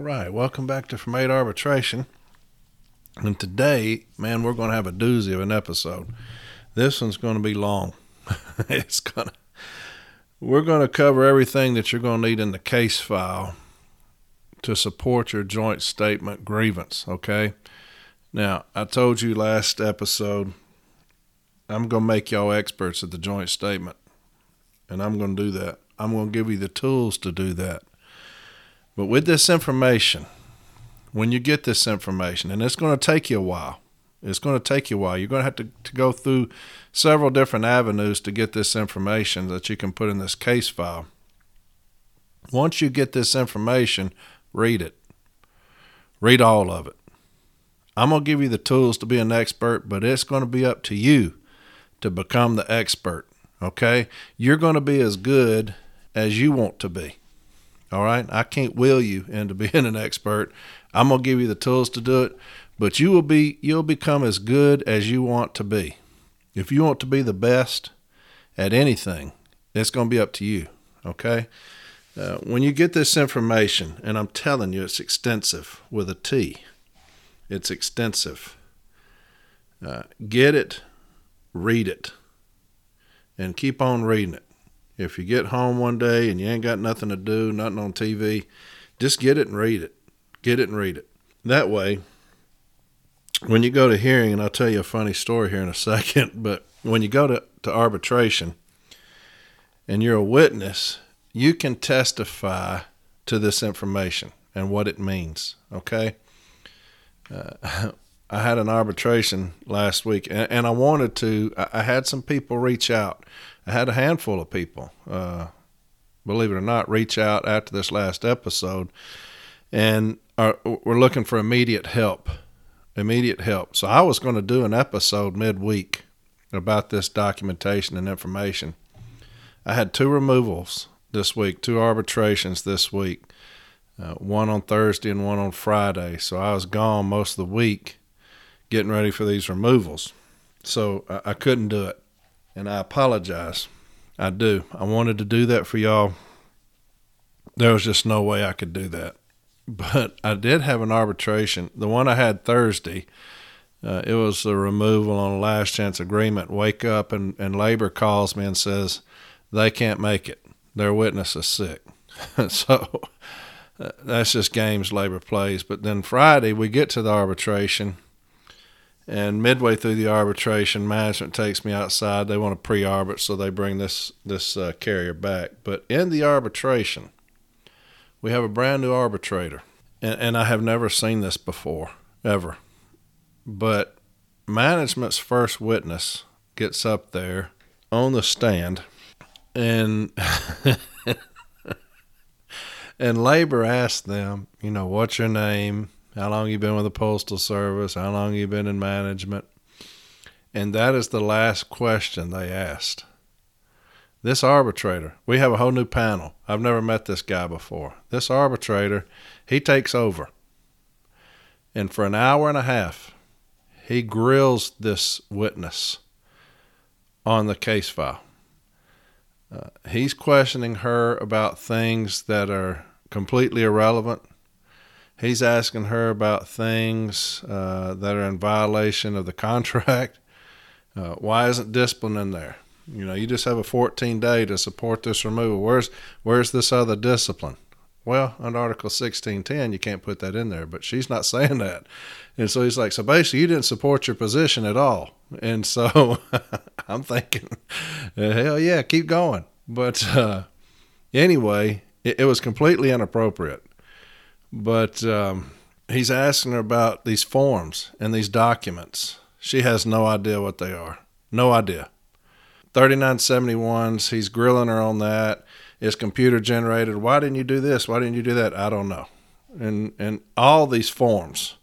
All right, welcome back to From Aid Arbitration. And today, man, we're going to have a doozy of an episode. This one's going to be long. We're going to cover everything that you're going to need in the case file to support your joint statement grievance, okay? Now, I told you last episode, I'm going to make y'all experts at the joint statement, and I'm going to do that. I'm going to give you the tools to do that. But with this information, when you get this information, and it's going to take you a while. It's going to take you a while. You're going to have to go through several different avenues to get this information that you can put in this case file. Once you get this information, read it. Read all of it. I'm going to give you the tools to be an expert, but it's going to be up to you to become the expert, okay? You're going to be as good as you want to be, all right? I can't will you into being an expert. I'm going to give you the tools to do it. But you'll become as good as you want to be. If you want to be the best at anything, it's going to be up to you, okay? When you get this information, and I'm telling you, it's extensive with a T. It's extensive. Get it, read it, and keep on reading it. If you get home one day and you ain't got nothing to do, nothing on TV, just get it and read it. Get it and read it. That way, when you go to hearing, and I'll tell you a funny story here in a second, but when you go to arbitration and you're a witness, you can testify to this information and what it means, okay? I had an arbitration last week, and I wanted to. I had some people reach out. I had a handful of people, believe it or not, reach out after this last episode, and we're looking for immediate help. So I was going to do an episode midweek about this documentation and information. I had two removals this week, two arbitrations this week, one on Thursday and one on Friday. So I was gone most of the week getting ready for these removals. So I couldn't do it. And I apologize. I do. I wanted to do that for y'all. There was just no way I could do that. But I did have an arbitration. The one I had Thursday, it was the removal on a last chance agreement. Wake up and labor calls me and says they can't make it. Their witness is sick. So that's just games labor plays. But then Friday we get to the arbitration, and midway through the arbitration, management takes me outside. They want to pre-arbit, so they bring this carrier back. But in the arbitration, we have a brand new arbitrator, and I have never seen this before, ever. But management's first witness gets up there on the stand, and and labor asks them, you know, what's your name? How long you been with the Postal Service? How long you been in management? And that is the last question they asked. This arbitrator, we have a whole new panel. I've never met this guy before. This arbitrator, he takes over. And for an hour and a half, he grills this witness on the case file. He's questioning her about things that are completely irrelevant. He's asking her about things that are in violation of the contract. Why isn't discipline in there? You know, you just have a 14-day to support this removal. Where's this other discipline? Well, under Article 1610, you can't put that in there, but she's not saying that. And so he's like, so basically you didn't support your position at all. And so I'm thinking, hell yeah, keep going. But anyway, it was completely inappropriate. But he's asking her about these forms and these documents. She has no idea what they are. No idea. 3971s, he's grilling her on that. It's computer generated. Why didn't you do this? Why didn't you do that? I don't know. And all these forms,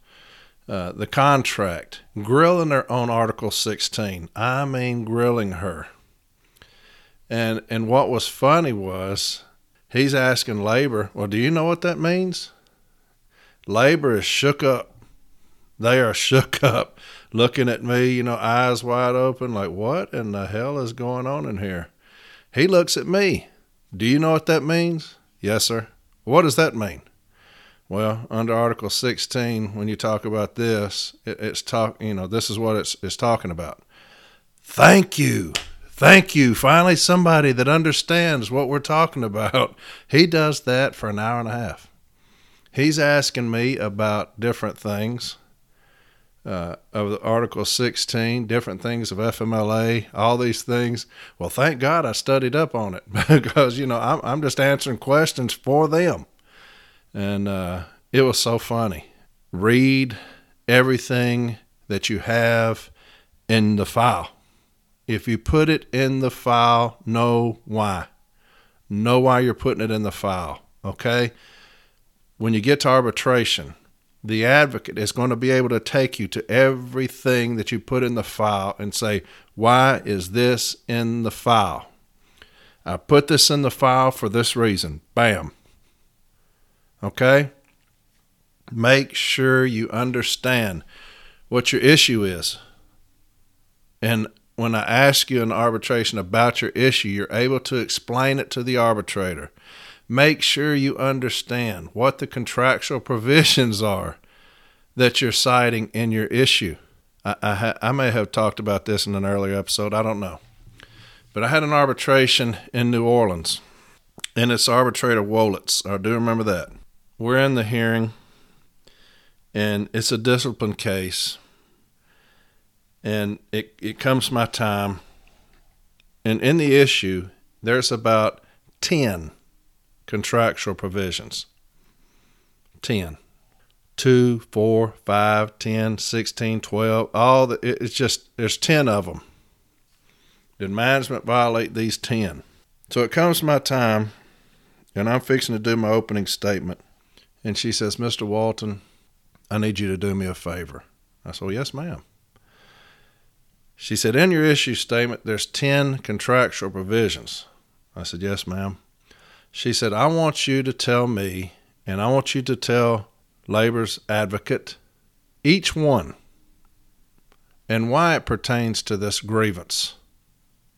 the contract, grilling her on Article 16. I mean, grilling her. And what was funny was he's asking labor, well, do you know what that means? Labor is shook up. They are shook up, looking at me, you know, eyes wide open, like, what in the hell is going on in here? He looks at me. Do you know what that means? Yes, sir. What does that mean? Well, under Article 16, when you talk about this, this is what it's talking about. Thank you. Thank you. Finally, somebody that understands what we're talking about. He does that for an hour and a half. He's asking me about different things of Article 16, different things of FMLA, all these things. Well, thank God I studied up on it because, I'm just answering questions for them. And it was so funny. Read everything that you have in the file. If you put it in the file, know why. Know why you're putting it in the file, okay? When you get to arbitration, the advocate is going to be able to take you to everything that you put in the file and say, why is this in the file? I put this in the file for this reason. Bam. Okay? Make sure you understand what your issue is. And when I ask you in arbitration about your issue, you're able to explain it to the arbitrator. Make sure you understand what the contractual provisions are that you're citing in your issue. I may have talked about this in an earlier episode. I don't know. But I had an arbitration in New Orleans. And it's Arbitrator Wolitz. I do remember that. We're in the hearing, and it's a discipline case, and it comes my time. And in the issue, there's about 10 contractual provisions. 10. 2, 4, 5, 10, 16, 12. There's 10 of them. Did management violate these 10? So it comes my time, and I'm fixing to do my opening statement. And she says, Mr. Walton, I need you to do me a favor. I said, well, yes, ma'am. She said, in your issue statement, there's 10 contractual provisions. I said, yes, ma'am. She said, I want you to tell me, and I want you to tell labor's advocate, each one, and why it pertains to this grievance.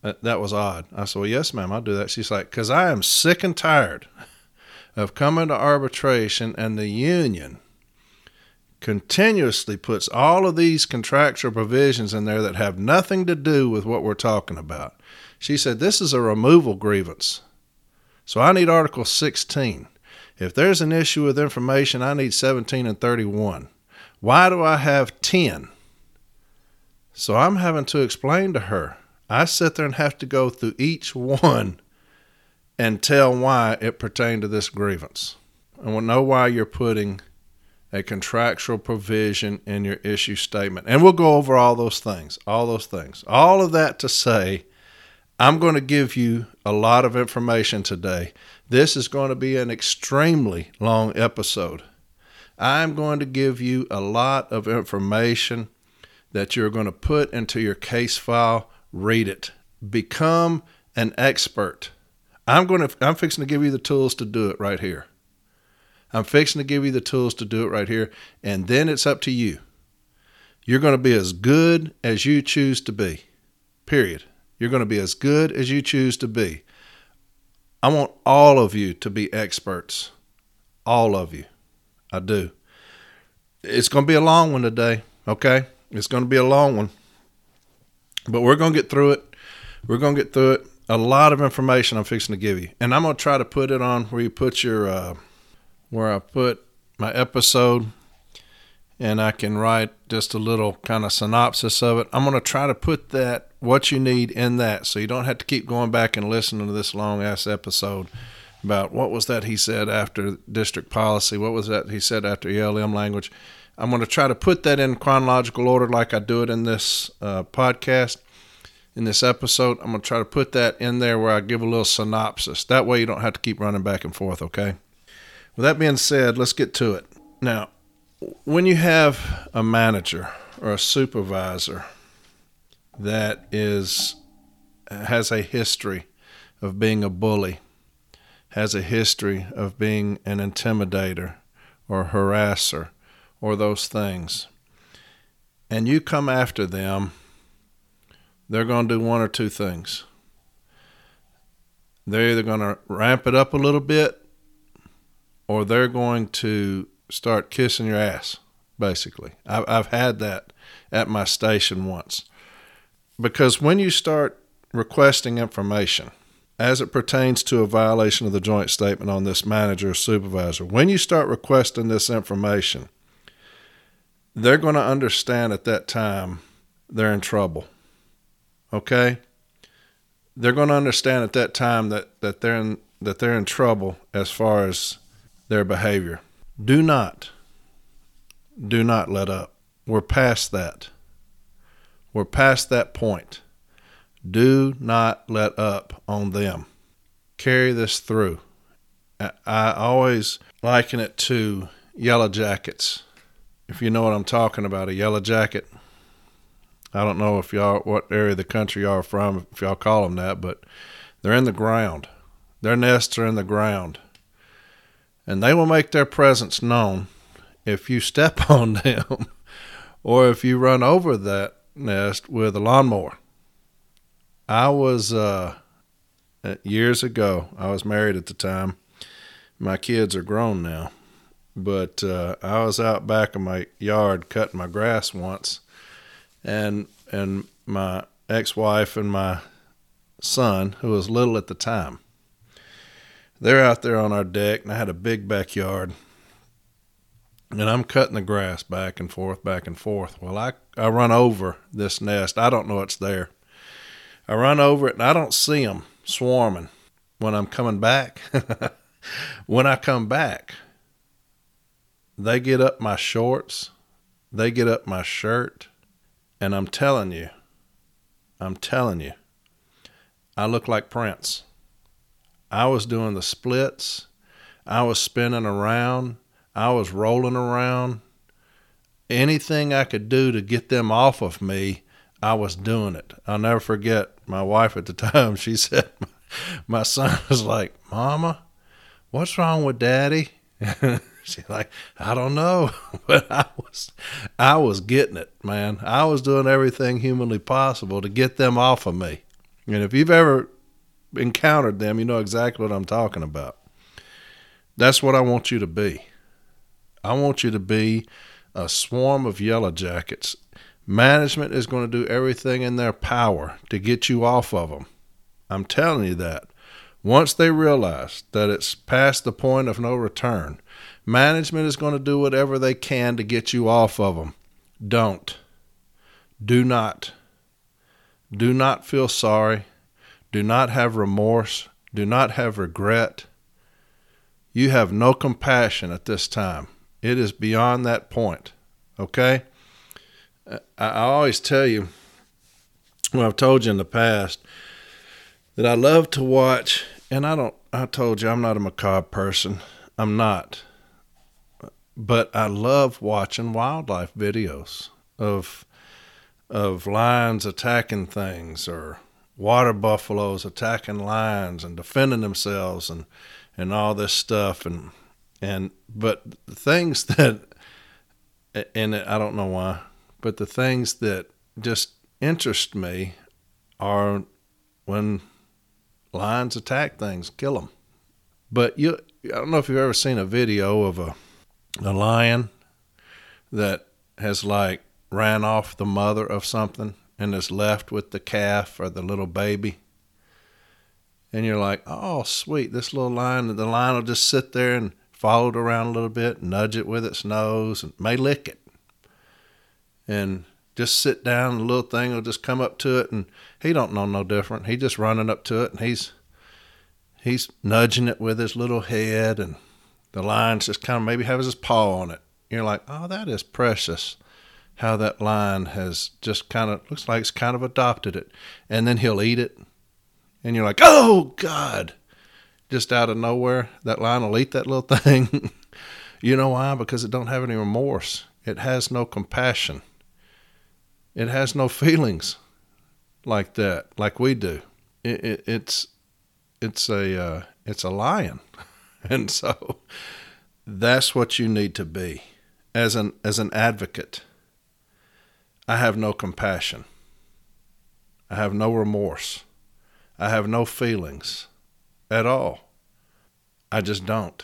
That was odd. I said, well, yes, ma'am, I'll do that. She's like, because I am sick and tired of coming to arbitration and the union continuously puts all of these contractual provisions in there that have nothing to do with what we're talking about. She said, this is a removal grievance. So I need Article 16. If there's an issue with information, I need 17 and 31. Why do I have 10? So I'm having to explain to her. I sit there and have to go through each one and tell why it pertained to this grievance. I want to know why you're putting a contractual provision in your issue statement. And we'll go over all those things. All of that to say, I'm going to give you a lot of information today. This is going to be an extremely long episode. I'm going to give you a lot of information that you're going to put into your case file. Read it. Become an expert. I'm fixing to give you the tools to do it right here. And then it's up to you. You're going to be as good as you choose to be. Period. You're going to be as good as you choose to be. I want all of you to be experts. All of you. I do. It's going to be a long one today. Okay? It's going to be a long one. But we're going to get through it. A lot of information I'm fixing to give you. And I'm going to try to put it on where you put your, where I put my episode. And I can write just a little kind of synopsis of it. I'm going to try to put that, what you need in that. So you don't have to keep going back and listening to this long-ass episode about what was that he said after district policy. What was that he said after ELM language. I'm going to try to put that in chronological order like I do it in this podcast, in this episode. I'm going to try to put that in there where I give a little synopsis. That way you don't have to keep running back and forth, okay? With that being said, let's get to it. Now, when you have a manager or a supervisor that has a history of being a bully, has a history of being an intimidator or harasser, or those things, and you come after them, they're going to do one or two things. They're either going to ramp it up a little bit, or they're going to start kissing your ass, basically. I've had that at my station once. Because when you start requesting information as it pertains to a violation of the joint statement on this manager or supervisor, when you start requesting this information, they're going to understand at that time they're in trouble. Okay? They're going to understand at that time that they're in trouble as far as their behavior. Do not let up. We're past that. We're past that point. Do not let up on them. Carry this through. I always liken it to yellow jackets. If you know what I'm talking about, a yellow jacket. I don't know if y'all, what area of the country y'all are from, if y'all call them that, but they're in the ground. Their nests are in the ground. And they will make their presence known if you step on them or if you run over that nest with a lawnmower. I was, years ago, I was married at the time. My kids are grown now. But I was out back in my yard cutting my grass once. And my ex-wife and my son, who was little at the time, they're out there on our deck, and I had a big backyard. And I'm cutting the grass back and forth, back and forth. Well, I run over this nest. I don't know it's there. I run over it, and I don't see them swarming when I'm coming back. When I come back, they get up my shorts. They get up my shirt. And I'm telling you, I look like Prince. I was doing the splits. I was spinning around. I was rolling around. Anything I could do to get them off of me, I was doing it. I'll never forget my wife at the time. She said, my son was like, "Mama, what's wrong with Daddy?" She's like, "I don't know," but I was getting it, man. I was doing everything humanly possible to get them off of me. And if you've ever encountered them, you know exactly what I'm talking about. That's what I want you to be. I want you to be a swarm of yellow jackets. Management is going to do everything in their power to get you off of them. I'm telling you that. Once they realize that it's past the point of no return, management is going to do whatever they can to get you off of them. Don't. Do not feel sorry. Do not have remorse. Do not have regret. You have no compassion at this time. It is beyond that point. Okay? I always tell you, well, I've told you in the past, that I love to watch, and I told you I'm not a macabre person. I'm not. But I love watching wildlife videos of lions attacking things, or water buffaloes attacking lions and defending themselves and all this stuff. But the things that, and I don't know why, but the things that just interest me are when lions attack things, kill them. But I don't know if you've ever seen a video of a lion that has like ran off the mother of something and is left with the calf or the little baby. And you're like, oh, sweet, this little lion. And the lion will just sit there and follow it around a little bit, nudge it with its nose, and may lick it. And just sit down, and the little thing will just come up to it, and he don't know no different. He just running up to it, and he's nudging it with his little head, and the lion's just kind of maybe has his paw on it. You're like, oh, that is precious how that lion has just kind of, looks like it's kind of adopted it. And then he'll eat it, and you're like, oh, God. Just out of nowhere, that lion will eat that little thing. You know why? Because it don't have any remorse. It has no compassion. It has no feelings like that, like we do. It's a lion, and so that's what you need to be as an advocate. I have no compassion. I have no remorse. I have no feelings at all. I just don't.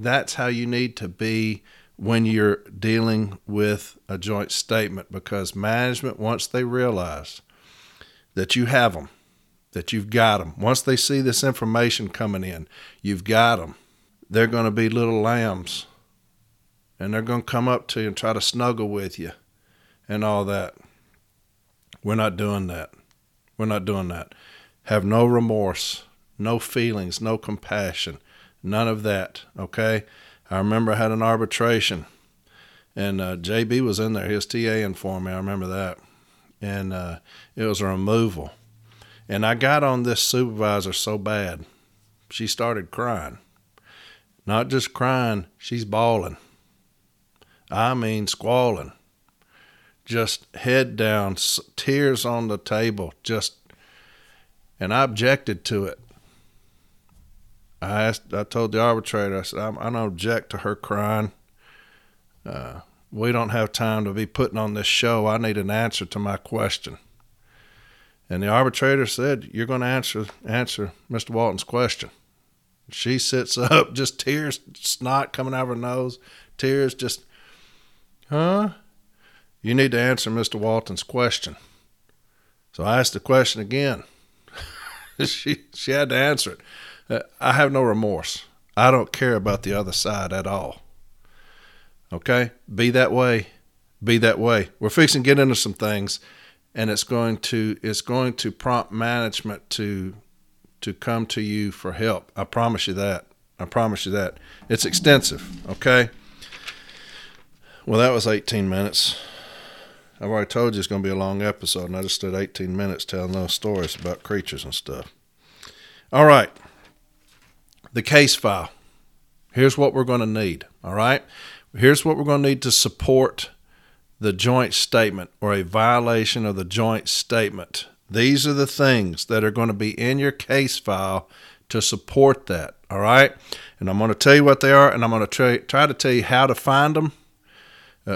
That's how you need to be when you're dealing with a joint statement, because management, once they realize that you have them, that you've got them, once they see this information coming in, you've got them, they're going to be little lambs, and they're going to come up to you and try to snuggle with you and all that. We're not doing that. We're not doing that. Have no remorse, no feelings, no compassion, none of that, okay? I remember I had an arbitration, and JB was in there. His TA informed me. I remember that. And it was a removal. And I got on this supervisor so bad, she started crying. Not just crying, she's bawling. I mean squalling. Just head down, tears on the table, just, and I objected to it. I told the arbitrator, I said, I don't object to her crying. We don't have time to be putting on this show. I need an answer to my question. And the arbitrator said, you're going to answer Mr. Walton's question. She sits up, just tears, snot coming out of her nose, tears, just, huh? You need to answer Mr. Walton's question. So I asked the question again. She had to answer it. I have no remorse. I don't care about the other side at all. Okay? Be that way. Be that way. We're fixing to get into some things, and it's going to prompt management to come to you for help. I promise you that. I promise you that. It's extensive. Okay? Well, that was 18 minutes. I've already told you it's going to be a long episode, and I just stood 18 minutes telling those stories about creatures and stuff. All right. The case file. Here's what we're going to need, all right? Here's what we're going to need to support the joint statement or a violation of the joint statement. These are the things that are going to be in your case file to support that, all right? And I'm going to tell you what they are, and I'm going to try to tell you how to find them.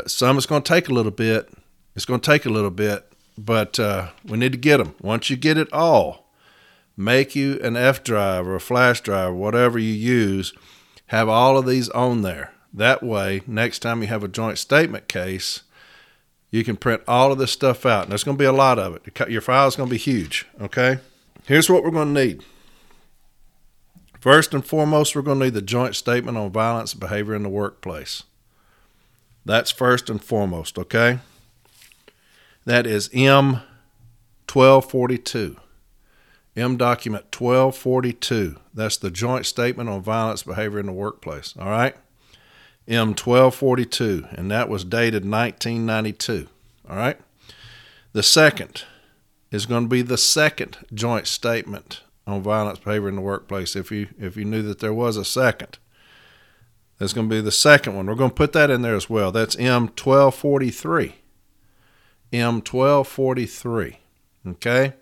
Some it's going to take a little bit. It's going to take a little bit, but we need to get them. Once you get it all, make you an F drive or a flash drive, whatever you use, have all of these on there. That way, next time you have a joint statement case, you can print all of this stuff out. And there's going to be a lot of it. Your file is going to be huge, okay? Here's what we're going to need. First and foremost, we're going to need the joint statement on violence and behavior in the workplace. That's first and foremost, okay? That is M1242. M document 1242. That's the joint statement on violence behavior in the workplace. All right. M1242. And that was dated 1992. All right. The second is going to be the second joint statement on violence behavior in the workplace. If you knew that there was a second, that's going to be the second one. We're going to put that in there as well. That's M1243. M1243. Okay.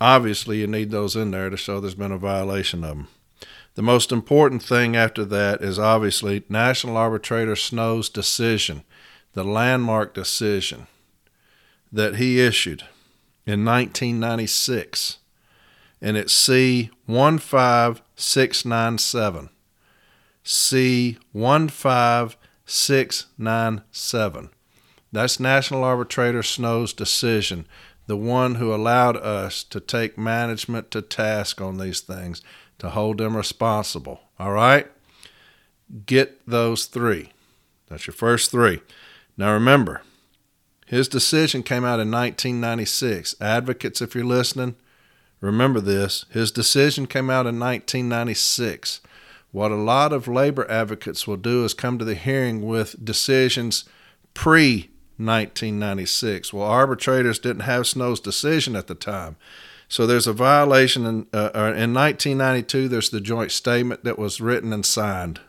Obviously, you need those in there to show there's been a violation of them. The most important thing after that is obviously National Arbitrator Snow's decision, the landmark decision that he issued in 1996, and it's C15697. C15697. That's National Arbitrator Snow's decision, the one who allowed us to take management to task on these things, to hold them responsible, all right? Get those three. That's your first three. Now remember, his decision came out in 1996. Advocates, if you're listening, remember this. His decision came out in 1996. What a lot of labor advocates will do is come to the hearing with decisions pre 1996. Well, arbitrators didn't have Snow's decision at the time. So there's a violation in 1992, there's the joint statement that was written and signed.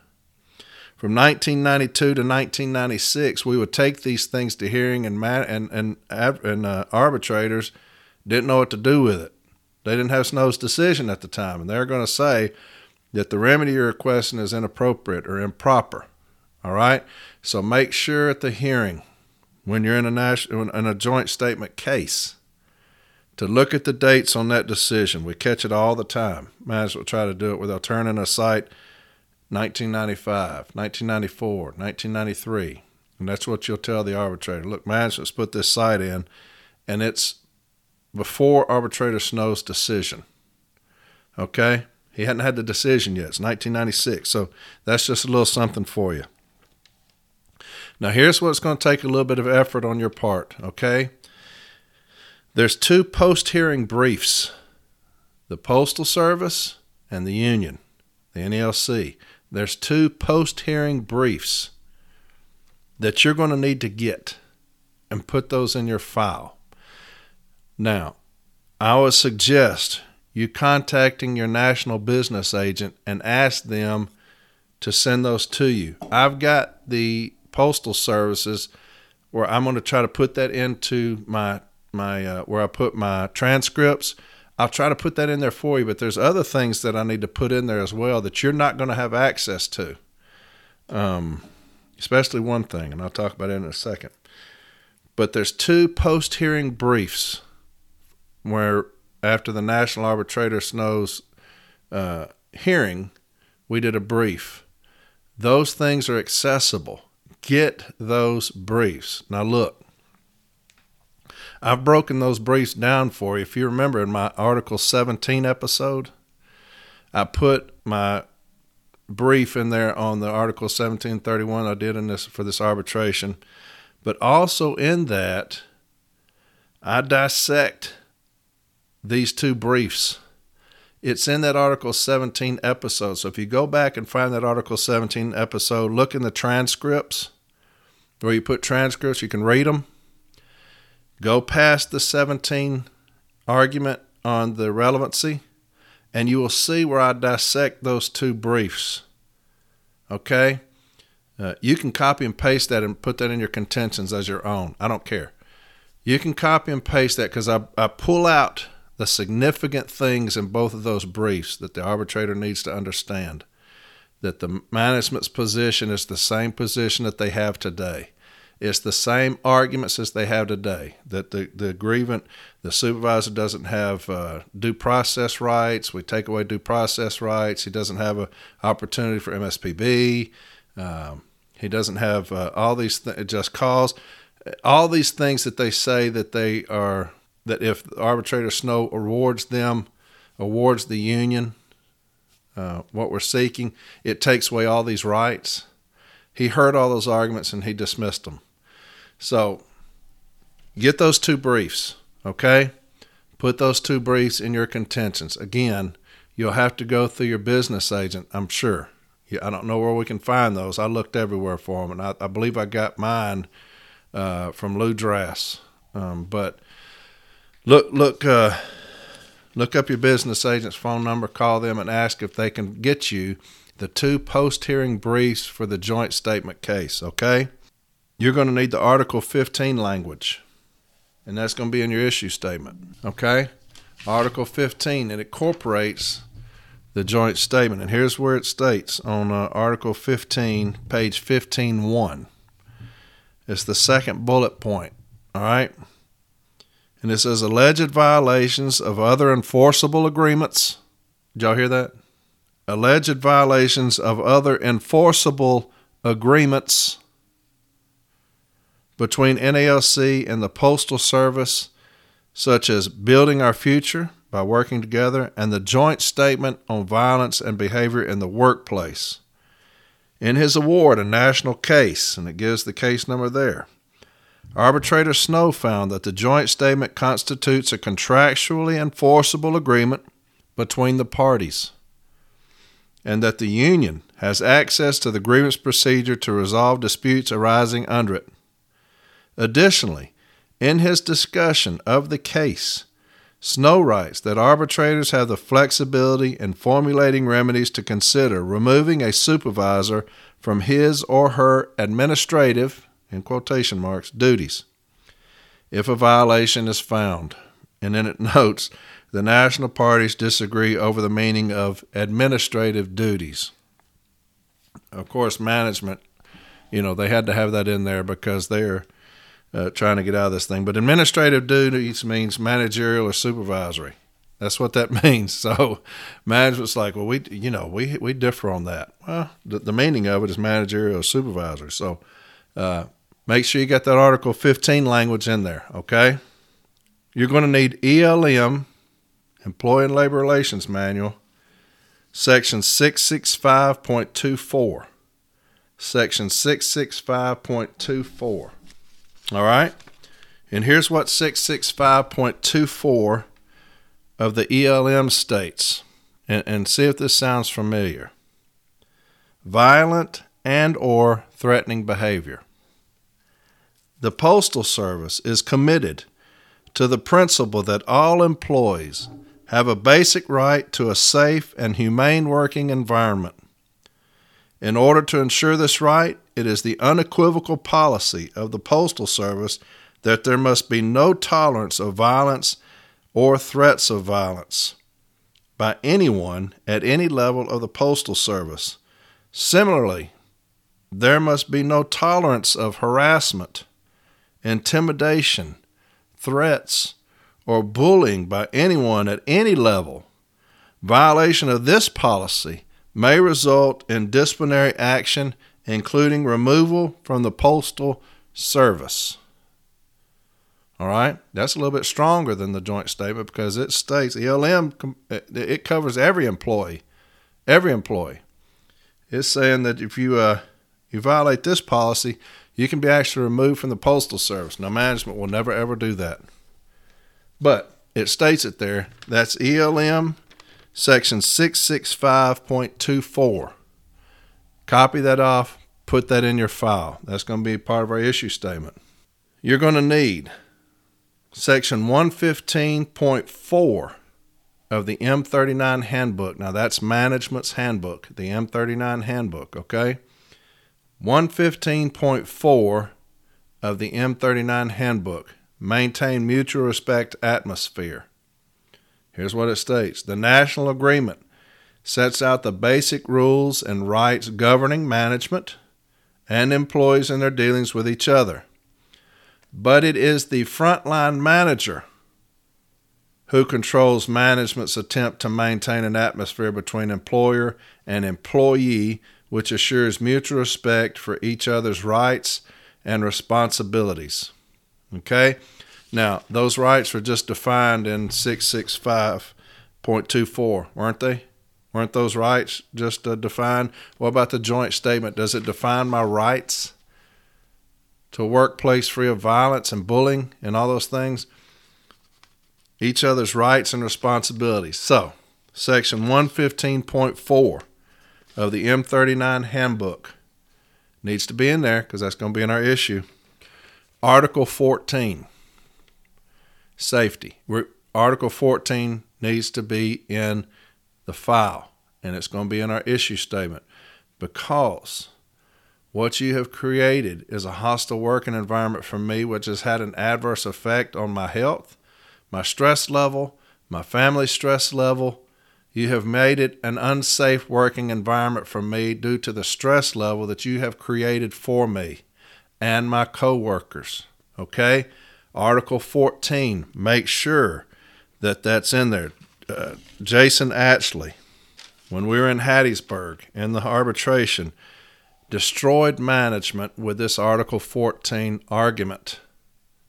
From 1992 to 1996, we would take these things to hearing, and arbitrators didn't know what to do with it. They didn't have Snow's decision at the time, and they're going to say that the remedy you're requesting is inappropriate or improper. All right? So make sure at the hearing, when you're in a joint statement case, to look at the dates on that decision. We catch it all the time. Might as well try to do it without turning a site 1995, 1994, 1993. And that's what you'll tell the arbitrator. Look, management's put this site in, and it's before Arbitrator Snow's decision. Okay? He hadn't had the decision yet. It's 1996. So that's just a little something for you. Now, here's what's going to take a little bit of effort on your part, okay? There's two post-hearing briefs, the Postal Service and the union, the NALC. There's two post-hearing briefs that you're going to need to get and put those in your file. Now, I would suggest you contacting your national business agent and ask them to send those to you. I've got the Postal Services where I'm going to try to put that into my where I put my transcripts. I'll try to put that in there for you, but there's other things that I need to put in there as well that you're not going to have access to, especially one thing, and I'll talk about it in a second. But there's two post-hearing briefs where after the National Arbitrator Snow's hearing, we did a brief. Those things are accessible. Get those briefs. Now look, I've broken those briefs down for you. If you remember in my Article 17 episode, I put my brief in there on the Article 1731 I did in this for this arbitration. But also in that, I dissect these two briefs. It's in that Article 17 episode. So if you go back and find that Article 17 episode, look in the transcripts where you put transcripts, you can read them. Go past the 17 argument on the relevancy, and you will see where I dissect those two briefs. Okay? You can copy and paste that and put that in your contentions as your own. I don't care. You can copy and paste that because I pull out the significant things in both of those briefs that the arbitrator needs to understand, that the management's position is the same position that they have today. It's the same arguments as they have today, that the grievant, the supervisor doesn't have due process rights. We take away due process rights. He doesn't have an opportunity for MSPB. He doesn't have all these just cause, all these things that they say that they are, that if Arbitrator Snow awards the union what we're seeking, it takes away all these rights. He heard all those arguments and he dismissed them. So get those two briefs, okay? Put those two briefs in your contentions. Again, you'll have to go through your business agent, I'm sure. I don't know where we can find those. I looked everywhere for them, and I believe I got mine from Lou Drass. But look up your business agent's phone number, call them, and ask if they can get you the two post-hearing briefs for the joint statement case, okay? You're going to need the Article 15 language, and that's going to be in your issue statement, okay? Article 15, and it incorporates the joint statement. And here's where it states on Article 15, page 15.1. It's the second bullet point, all right? And it says alleged violations of other enforceable agreements. Did y'all hear that? Alleged violations of other enforceable agreements between NALC and the Postal Service, such as building our future by working together and the joint statement on violence and behavior in the workplace. In his award, a national case, and it gives the case number there. Arbitrator Snow found that the joint statement constitutes a contractually enforceable agreement between the parties and that the union has access to the grievance procedure to resolve disputes arising under it. Additionally, in his discussion of the case, Snow writes that arbitrators have the flexibility in formulating remedies to consider removing a supervisor from his or her administrative, in quotation marks, duties, if a violation is found. And then it notes, the national parties disagree over the meaning of administrative duties. Of course, management, they had to have that in there because they're trying to get out of this thing. But administrative duties means managerial or supervisory. That's what that means. So management's like, well, we differ on that. Well, the meaning of it is managerial supervisor. So make sure you got that Article 15 language in there, okay? You're going to need ELM, Employee and Labor Relations Manual, Section 665.24. Section 665.24. All right? And here's what 665.24 of the ELM states, and see if this sounds familiar. Violent and or threatening behavior. The Postal Service is committed to the principle that all employees have a basic right to a safe and humane working environment. In order to ensure this right, it is the unequivocal policy of the Postal Service that there must be no tolerance of violence or threats of violence by anyone at any level of the Postal Service. Similarly, there must be no tolerance of harassment, intimidation, threats, or bullying by anyone at any level. Violation of this policy may result in disciplinary action, including removal from the Postal Service. All right, that's a little bit stronger than the joint statement because it states ELM, it covers every employee, It's saying that if you violate this policy, you can be actually removed from the Postal Service. Now, management will never, ever do that. But it states it there. That's ELM Section 665.24. Copy that off, put that in your file. That's going to be part of our issue statement. You're going to need Section 115.4 of the M39 handbook. Now that's management's handbook, the M39 handbook, okay? 115.4 of the M39 handbook. Maintain mutual respect atmosphere. Here's what it states. The national agreement sets out the basic rules and rights governing management and employees in their dealings with each other. But it is the frontline manager who controls management's attempt to maintain an atmosphere between employer and employee which assures mutual respect for each other's rights and responsibilities. Okay? Now, those rights were just defined in 665.24, weren't they? Weren't those rights just defined? What about the joint statement? Does it define my rights to a workplace free of violence and bullying and all those things? Each other's rights and responsibilities. So, Section 115.4 of the M39 handbook needs to be in there because that's going to be in our issue. Article 14, safety. Article 14 needs to be in the file, and it's going to be in our issue statement because what you have created is a hostile working environment for me, which has had an adverse effect on my health, my stress level, my family stress level. You have made it an unsafe working environment for me due to the stress level that you have created for me and my coworkers. Okay? Article 14. Make sure that that's in there. Jason Atchley, when we were in Hattiesburg in the arbitration, destroyed management with this Article 14 argument.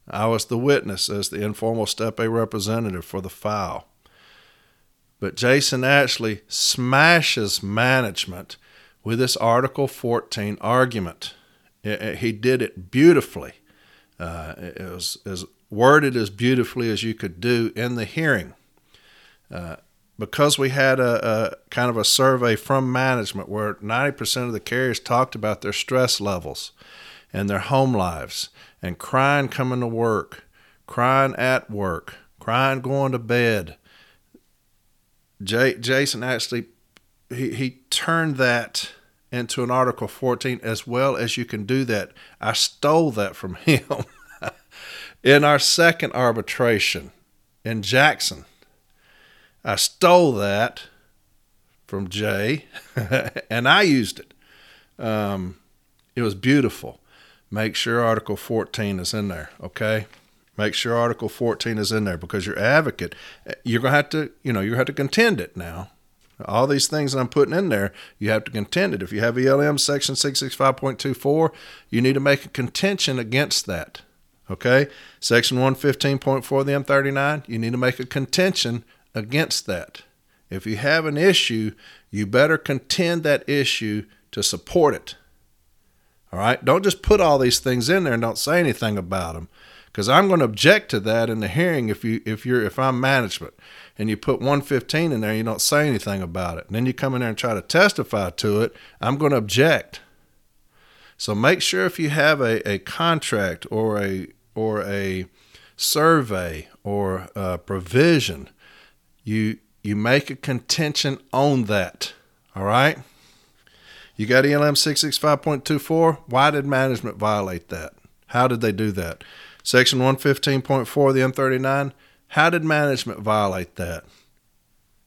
I was the witness as the informal Step A representative for the file. But Jason Atchley smashes management with this Article 14 argument. He did it beautifully. It was as worded as beautifully as you could do in the hearing. Because we had a kind of a survey from management where 90% of the carriers talked about their stress levels and their home lives and crying coming to work, crying at work, crying going to bed. Jason actually, he turned that into an Article 14 as well as you can do that. I stole that from him in our second arbitration in Jackson. I stole that from Jay, and I used it. It was beautiful. Make sure Article 14 is in there, okay? Make sure Article 14 is in there, because your advocate, you're going to have to, you have to contend it now. All these things that I'm putting in there, you have to contend it. If you have ELM section 665.24, you need to make a contention against that. Okay? Section 115.4 of the M39, you need to make a contention against that. If you have an issue, you better contend that issue to support it. All right? Don't just put all these things in there and don't say anything about them. Because I'm going to object to that in the hearing if I'm management and you put 115 in there and you don't say anything about it. And then you come in there and try to testify to it, I'm going to object. So make sure if you have a contract or a survey or a provision, you make a contention on that. All right? You got ELM 665.24. Why did management violate that? How did they do that? Section 115.4 of the M39, how did management violate that?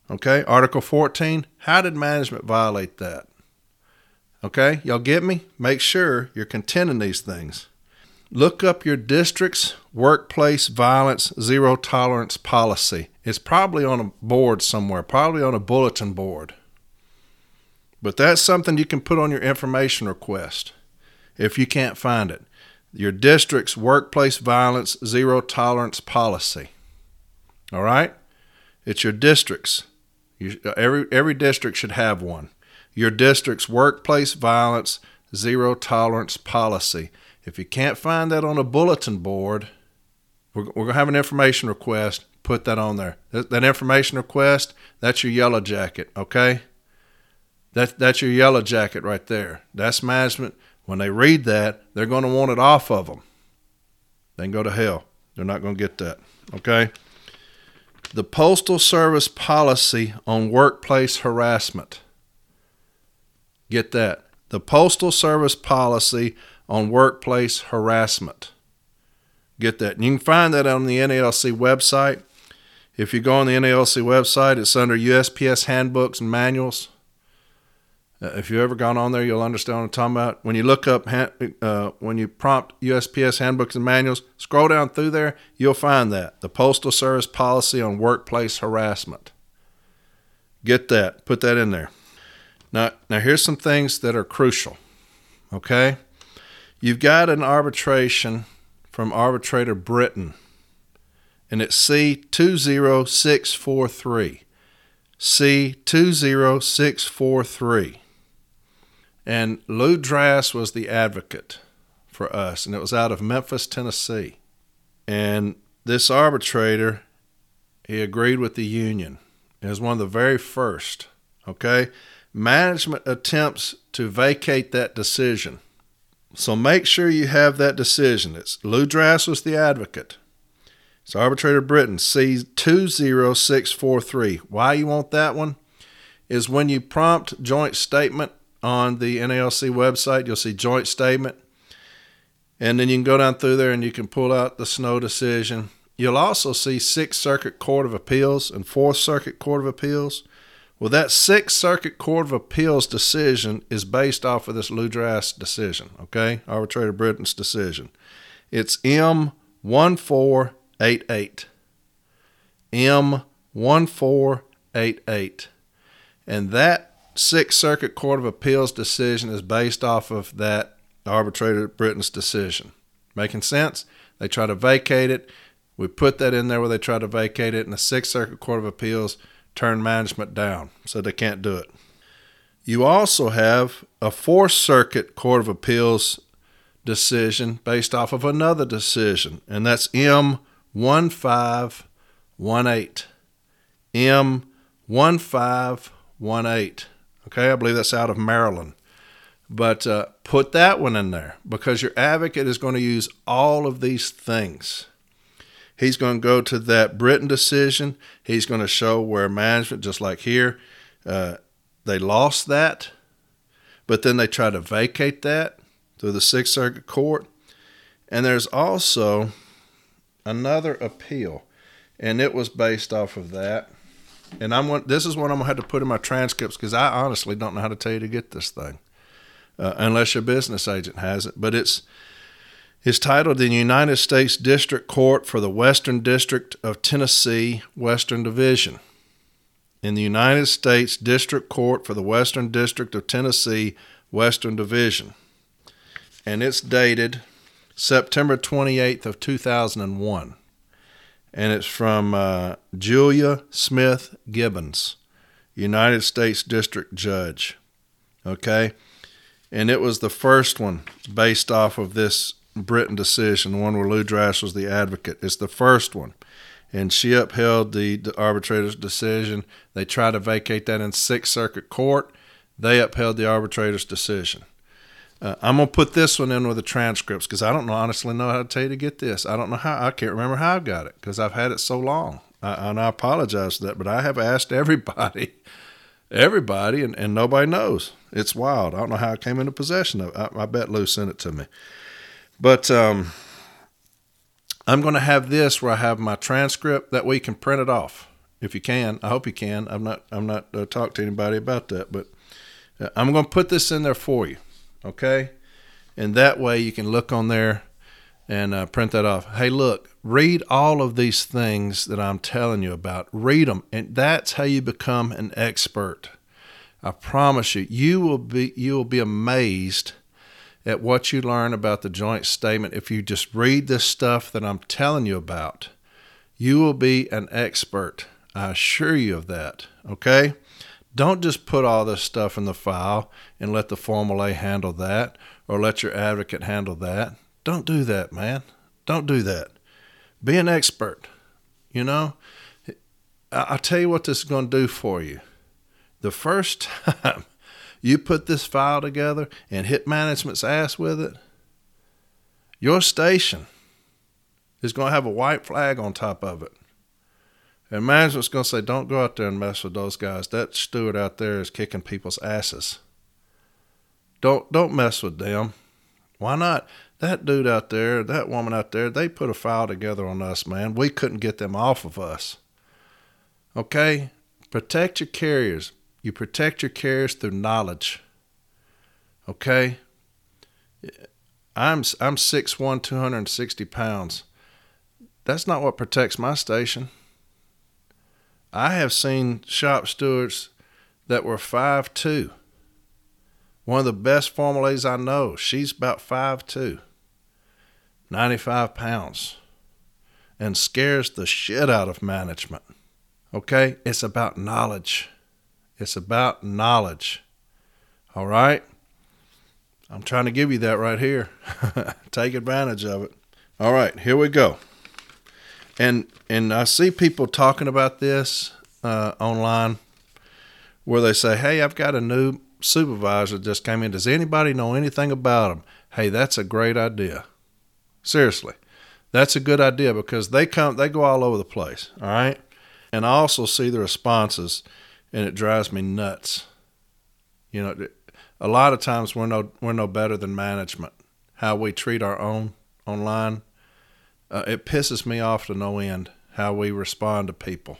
Okay, Article 14, how did management violate that? Okay, y'all get me? Make sure you're contending these things. Look up your district's workplace violence zero tolerance policy. It's probably on a board somewhere, probably on a bulletin board. But that's something you can put on your information request if you can't find it. Your district's workplace violence zero tolerance policy. All right? It's your district's. Every district should have one. Your district's workplace violence zero tolerance policy. If you can't find that on a bulletin board, we're going to have an information request. Put that on there. That information request, that's your yellow jacket, okay? That's your yellow jacket right there. That's management. When they read that, they're going to want it off of them. Then go to hell. They're not going to get that. Okay? The Postal Service policy on workplace harassment. Get that. The Postal Service policy on workplace harassment. Get that. And you can find that on the NALC website. If you go on the NALC website, it's under USPS handbooks and manuals. If you've ever gone on there, you'll understand what I'm talking about. When you look up, when you prompt USPS handbooks and manuals, scroll down through there, you'll find that. The Postal Service policy on workplace harassment. Get that. Put that in there. Now here's some things that are crucial. Okay? You've got an arbitration from Arbitrator Britton, and it's C20643. C20643. And Lou Drass was the advocate for us, and it was out of Memphis, Tennessee. And this arbitrator, he agreed with the union. It was one of the very first, okay? Management attempts to vacate that decision. So make sure you have that decision. It's Lou Drass was the advocate. It's Arbitrator Britton, C20643. Why you want that one is when you prompt joint statement on the NALC website, you'll see joint statement. And then you can go down through there and you can pull out the Snow decision. You'll also see Sixth Circuit Court of Appeals and Fourth Circuit Court of Appeals. Well, that Sixth Circuit Court of Appeals decision is based off of this Lou Drass decision, okay? Arbitrator Britton's decision. It's M1488. M1488. And that Sixth Circuit Court of Appeals decision is based off of that Arbitrator Britton's decision. Making sense? They try to vacate it. We put that in there where they try to vacate it, and the Sixth Circuit Court of Appeals turned management down, so they can't do it. You also have a Fourth Circuit Court of Appeals decision based off of another decision, and that's M1518. M1518. Okay, I believe that's out of Maryland. But put that one in there because your advocate is going to use all of these things. He's going to go to that Britton decision. He's going to show where management, just like here, they lost that. But then they try to vacate that through the Sixth Circuit Court. And there's also another appeal, and it was based off of that. And this is what I'm going to have to put in my transcripts because I honestly don't know how to tell you to get this thing unless your business agent has it. But it's is titled the United States District Court for the Western District of Tennessee, Western Division. In the United States District Court for the Western District of Tennessee, Western Division. And it's dated September 28th of 2001. And it's from Julia Smith Gibbons, United States District Judge. Okay? And it was the first one based off of this Britton decision, the one where Lou Drass was the advocate. It's the first one. And she upheld the arbitrator's decision. They tried to vacate that in Sixth Circuit Court. They upheld the arbitrator's decision. I'm going to put this one in with the transcripts because I don't honestly know how to tell you to get this. I don't know how. I can't remember how I got it because I've had it so long. And I apologize for that, but I have asked everybody, and nobody knows. It's wild. I don't know how I came into possession of it. I bet Lou sent it to me. But I'm going to have this where I have my transcript. That way you can print it off if you can. I hope you can. I'm not talked to anybody about that, but I'm going to put this in there for you. Okay? And that way you can look on there and print that off. Hey, look, read all of these things that I'm telling you about. Read them. And that's how you become an expert. I promise you, you will be amazed at what you learn about the joint statement. If you just read this stuff that I'm telling you about, you will be an expert. I assure you of that. Okay? Don't just put all this stuff in the file and let the formulae handle that or let your advocate handle that. Don't do that, man. Don't do that. Be an expert. You know, I'll tell you what this is going to do for you. The first time you put this file together and hit management's ass with it, your station is going to have a white flag on top of it. And management's going to say, don't go out there and mess with those guys. That steward out there is kicking people's asses. Don't mess with them. Why not? That dude out there, that woman out there, they put a file together on us, man. We couldn't get them off of us. Okay? Protect your carriers. You protect your carriers through knowledge. Okay? I'm 6'1", 260 pounds. That's not what protects my station. I have seen shop stewards that were 5'2". One of the best formulas I know, she's about 5'2", 95 pounds, and scares the shit out of management. Okay? It's about knowledge. It's about knowledge. All right? I'm trying to give you that right here. Take advantage of it. All right, here we go. And I see people talking about this online where they say, hey, I've got a new supervisor just came in. Does anybody know anything about him? Hey, that's a great idea. Seriously, that's a good idea because they go all over the place. All right. And I also see the responses and it drives me nuts. You know, a lot of times we're no better than management, how we treat our own online. It pisses me off to no end how we respond to people.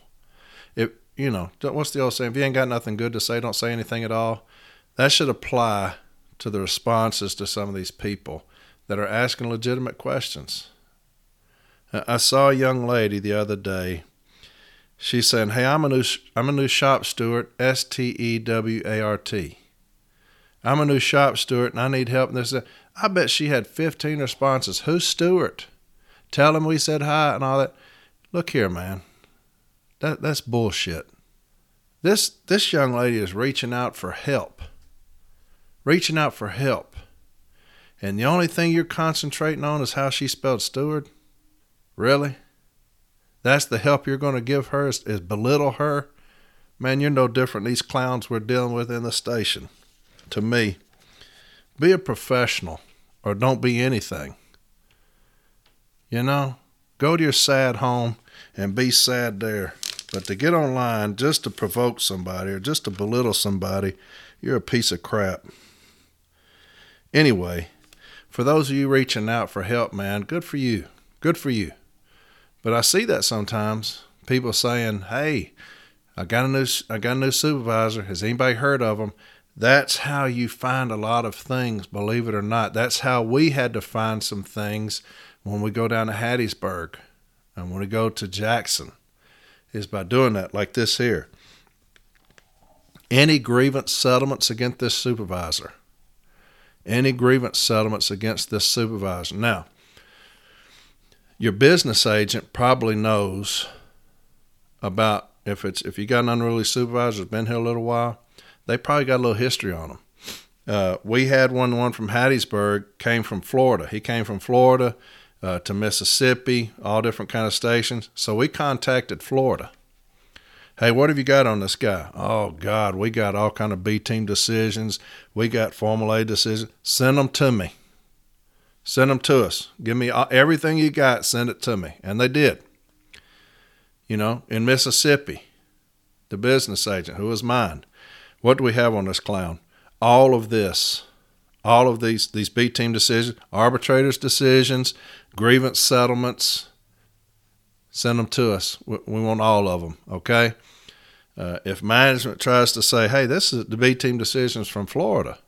What's the old saying? If you ain't got nothing good to say, don't say anything at all. That should apply to the responses to some of these people that are asking legitimate questions. I saw a young lady the other day. She's saying, hey, I'm a new shop steward, STEWART. I'm a new shop steward, and I need help. And this, I bet she had 15 responses. Who's Stewart? Tell them we said hi and all that. Look here, man. That's bullshit. This young lady is reaching out for help. Reaching out for help. And the only thing you're concentrating on is how she spelled steward? Really? That's the help you're going to give her is belittle her? Man, you're no different than these clowns we're dealing with in the station. To me, be a professional or don't be anything. You know, go to your sad home and be sad there. But to get online just to provoke somebody or just to belittle somebody, you're a piece of crap. Anyway, for those of you reaching out for help, man, good for you. Good for you. But I see that sometimes. People saying, hey, I got a new supervisor. Has anybody heard of him? That's how you find a lot of things, believe it or not. That's how we had to find some things when we go down to Hattiesburg and when we go to Jackson, is by doing that, like this here. Any grievance settlements against this supervisor. Any grievance settlements against this supervisor. Now, your business agent probably knows about, if you got an unruly supervisor that's been here a little while, they probably got a little history on them. We had one from Hattiesburg, came from Florida. He came from Florida to Mississippi, all different kind of stations. So we contacted Florida. Hey, what have you got on this guy? Oh, God, we got all kind of B-team decisions. We got formal aid decisions. Send them to me. Send them to us. Give me everything you got. Send it to me. And they did. You know, in Mississippi, the business agent, who was mine, what do we have on this clown? All of this, all of these B-team decisions, arbitrators' decisions, grievance settlements. Send them to us. We want all of them, okay? If management tries to say, hey, this is the B-team decisions from Florida.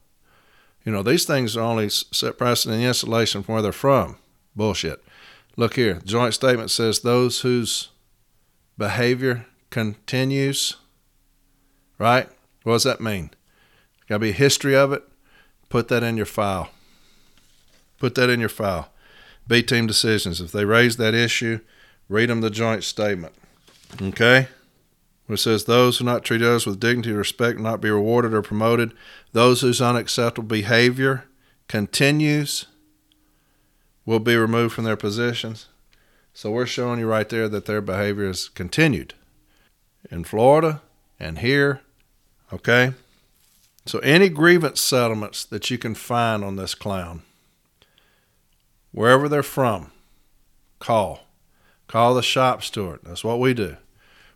You know, these things are only set precedent in installation from where they're from. Bullshit. Look here. Joint statement says those whose behavior continues, right? What does that mean? Got to be a history of it. Put that in your file. Put that in your file. B-team decisions. If they raise that issue, read them the joint statement, okay? Which says, those who not treat others with dignity and respect will not be rewarded or promoted. Those whose unacceptable behavior continues will be removed from their positions. So we're showing you right there that their behavior is continued in Florida and here, okay? So any grievance settlements that you can find on this clown, wherever they're from, call. Call the shop steward. That's what we do.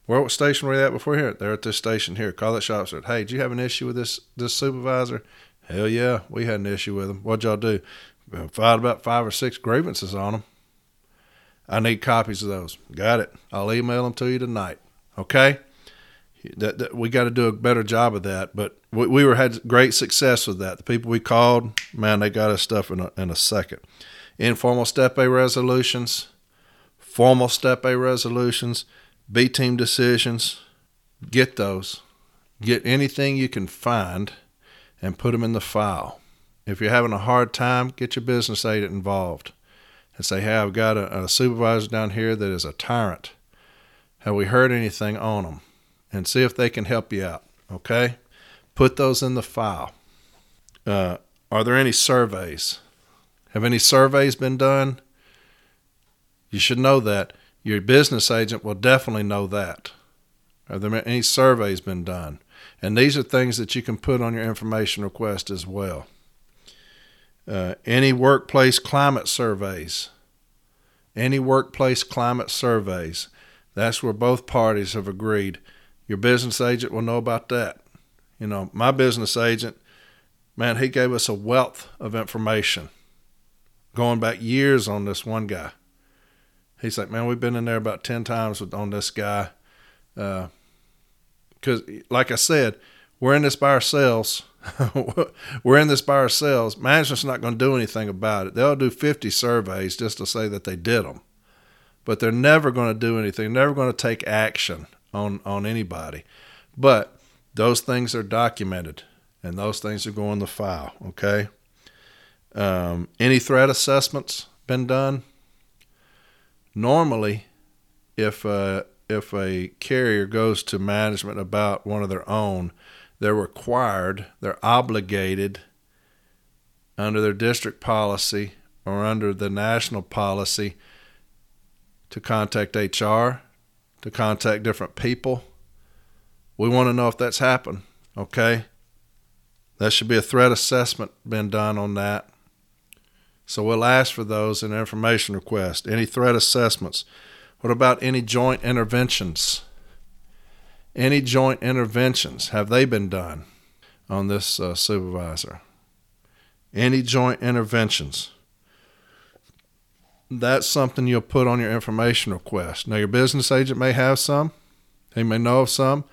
Where station were you at before here? They're at this station here. Call that shop steward. Hey, do you have an issue with this supervisor? Hell yeah, we had an issue with him. What'd y'all do? We filed about 5 or 6 grievances on him. I need copies of those. Got it. I'll email them to you tonight. Okay? We got to do a better job of that, but we had great success with that. The people we called, man, they got us stuff in a second. Informal Step A resolutions. Formal Step A resolutions, B-team decisions, get those. Get anything you can find and put them in the file. If you're having a hard time, get your business agent involved and say, hey, I've got a supervisor down here that is a tyrant. Have we heard anything on them? And see if they can help you out, okay? Put those in the file. Are there any surveys? Have any surveys been done? You should know that. Your business agent will definitely know that. Have there any surveys been done? And these are things that you can put on your information request as well. Any workplace climate surveys. Any workplace climate surveys. That's where both parties have agreed. Your business agent will know about that. You know, my business agent, man, he gave us a wealth of information going back years on this one guy. He's like, man, we've been in there about 10 times on this guy. Because, like I said, we're in this by ourselves. We're in this by ourselves. Management's not going to do anything about it. They'll do 50 surveys just to say that they did them. But they're never going to do anything. Never going to take action on anybody. But those things are documented, and those things are going in the file, okay? Any threat assessments been done? Normally, if a carrier goes to management about one of their own, they're required, they're obligated under their district policy or under the national policy to contact HR, to contact different people. We want to know if that's happened, okay? That should be a threat assessment been done on that. So we'll ask for those in information request. Any threat assessments? What about any joint interventions? Any joint interventions, have they been done on this supervisor? Any joint interventions? That's something you'll put on your information request. Now, your business agent may have some. He may know of some.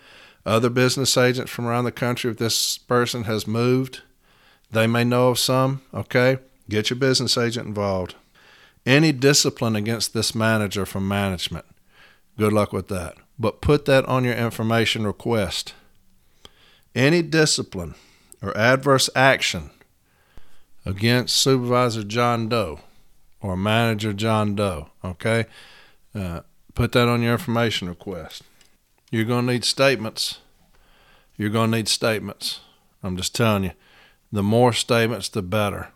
other business agents from around the country. If this person has moved, they may know of some, okay? Get your business agent involved. Any discipline against this manager from management, good luck with that. But put that on your information request. Any discipline or adverse action against Supervisor John Doe or Manager John Doe, okay? Put that on your information request. You're going to need statements. You're going to need statements. I'm just telling you, the more statements, the better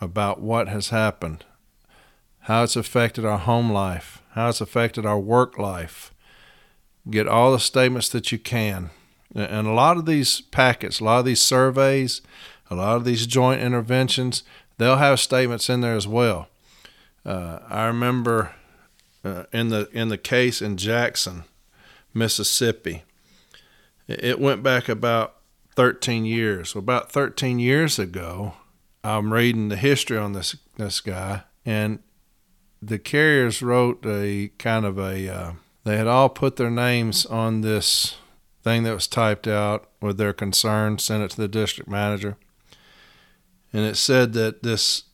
about what has happened, how it's affected our home life, how it's affected our work life. Get all the statements that you can. And a lot of these packets, a lot of these surveys, a lot of these joint interventions, they'll have statements in there as well. I remember in the case in Jackson, Mississippi, it went back about 13 years. So about 13 years ago, I'm reading the history on this guy, and the carriers wrote a kind of a, they had all put their names on this thing that was typed out with their concern, sent it to the district manager. And it said that this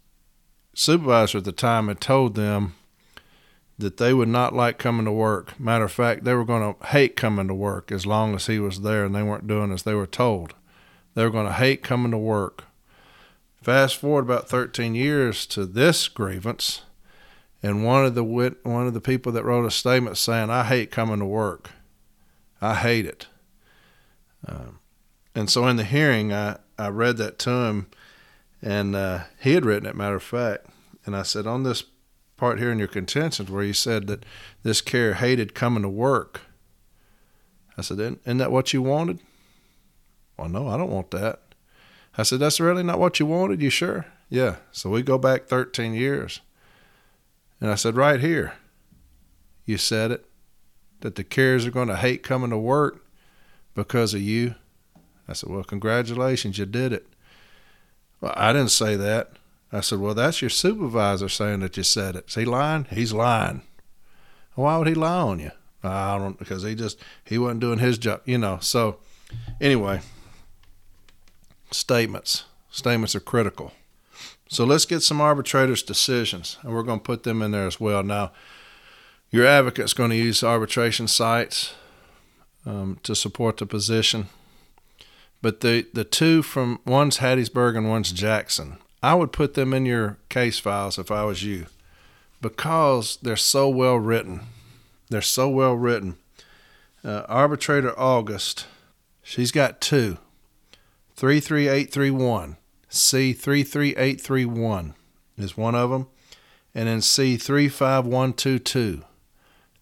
supervisor at the time had told them that they would not like coming to work. Matter of fact, they were going to hate coming to work as long as he was there and they weren't doing as they were told. They were going to hate coming to work. Fast forward about 13 years to this grievance, and one of the people that wrote a statement saying, "I hate coming to work. I hate it." And so in the hearing, I read that to him, and he had written it, matter of fact. And I said, on this part here in your contentions where you said that this carrier hated coming to work, I said, isn't that what you wanted? Well, no, I don't want that. I said, that's really not what you wanted? You sure? Yeah. So we go back 13 years. And I said, right here, you said it, that the carriers are going to hate coming to work because of you. I said, well, congratulations, you did it. Well, I didn't say that. I said, well, that's your supervisor saying that you said it. Is he lying? He's lying. Why would he lie on you? I don't, because he wasn't doing his job, you know. So anyway, statements. Statements are critical. So let's get some arbitrators' decisions, and we're going to put them in there as well. Now, your advocate's going to use arbitration sites to support the position. But the two from, one's Hattiesburg and one's Jackson. I would put them in your case files if I was you, because they're so well written. They're so well written. Arbitrator August, she's got two. 33831, C33831 is one of them. And then C35122,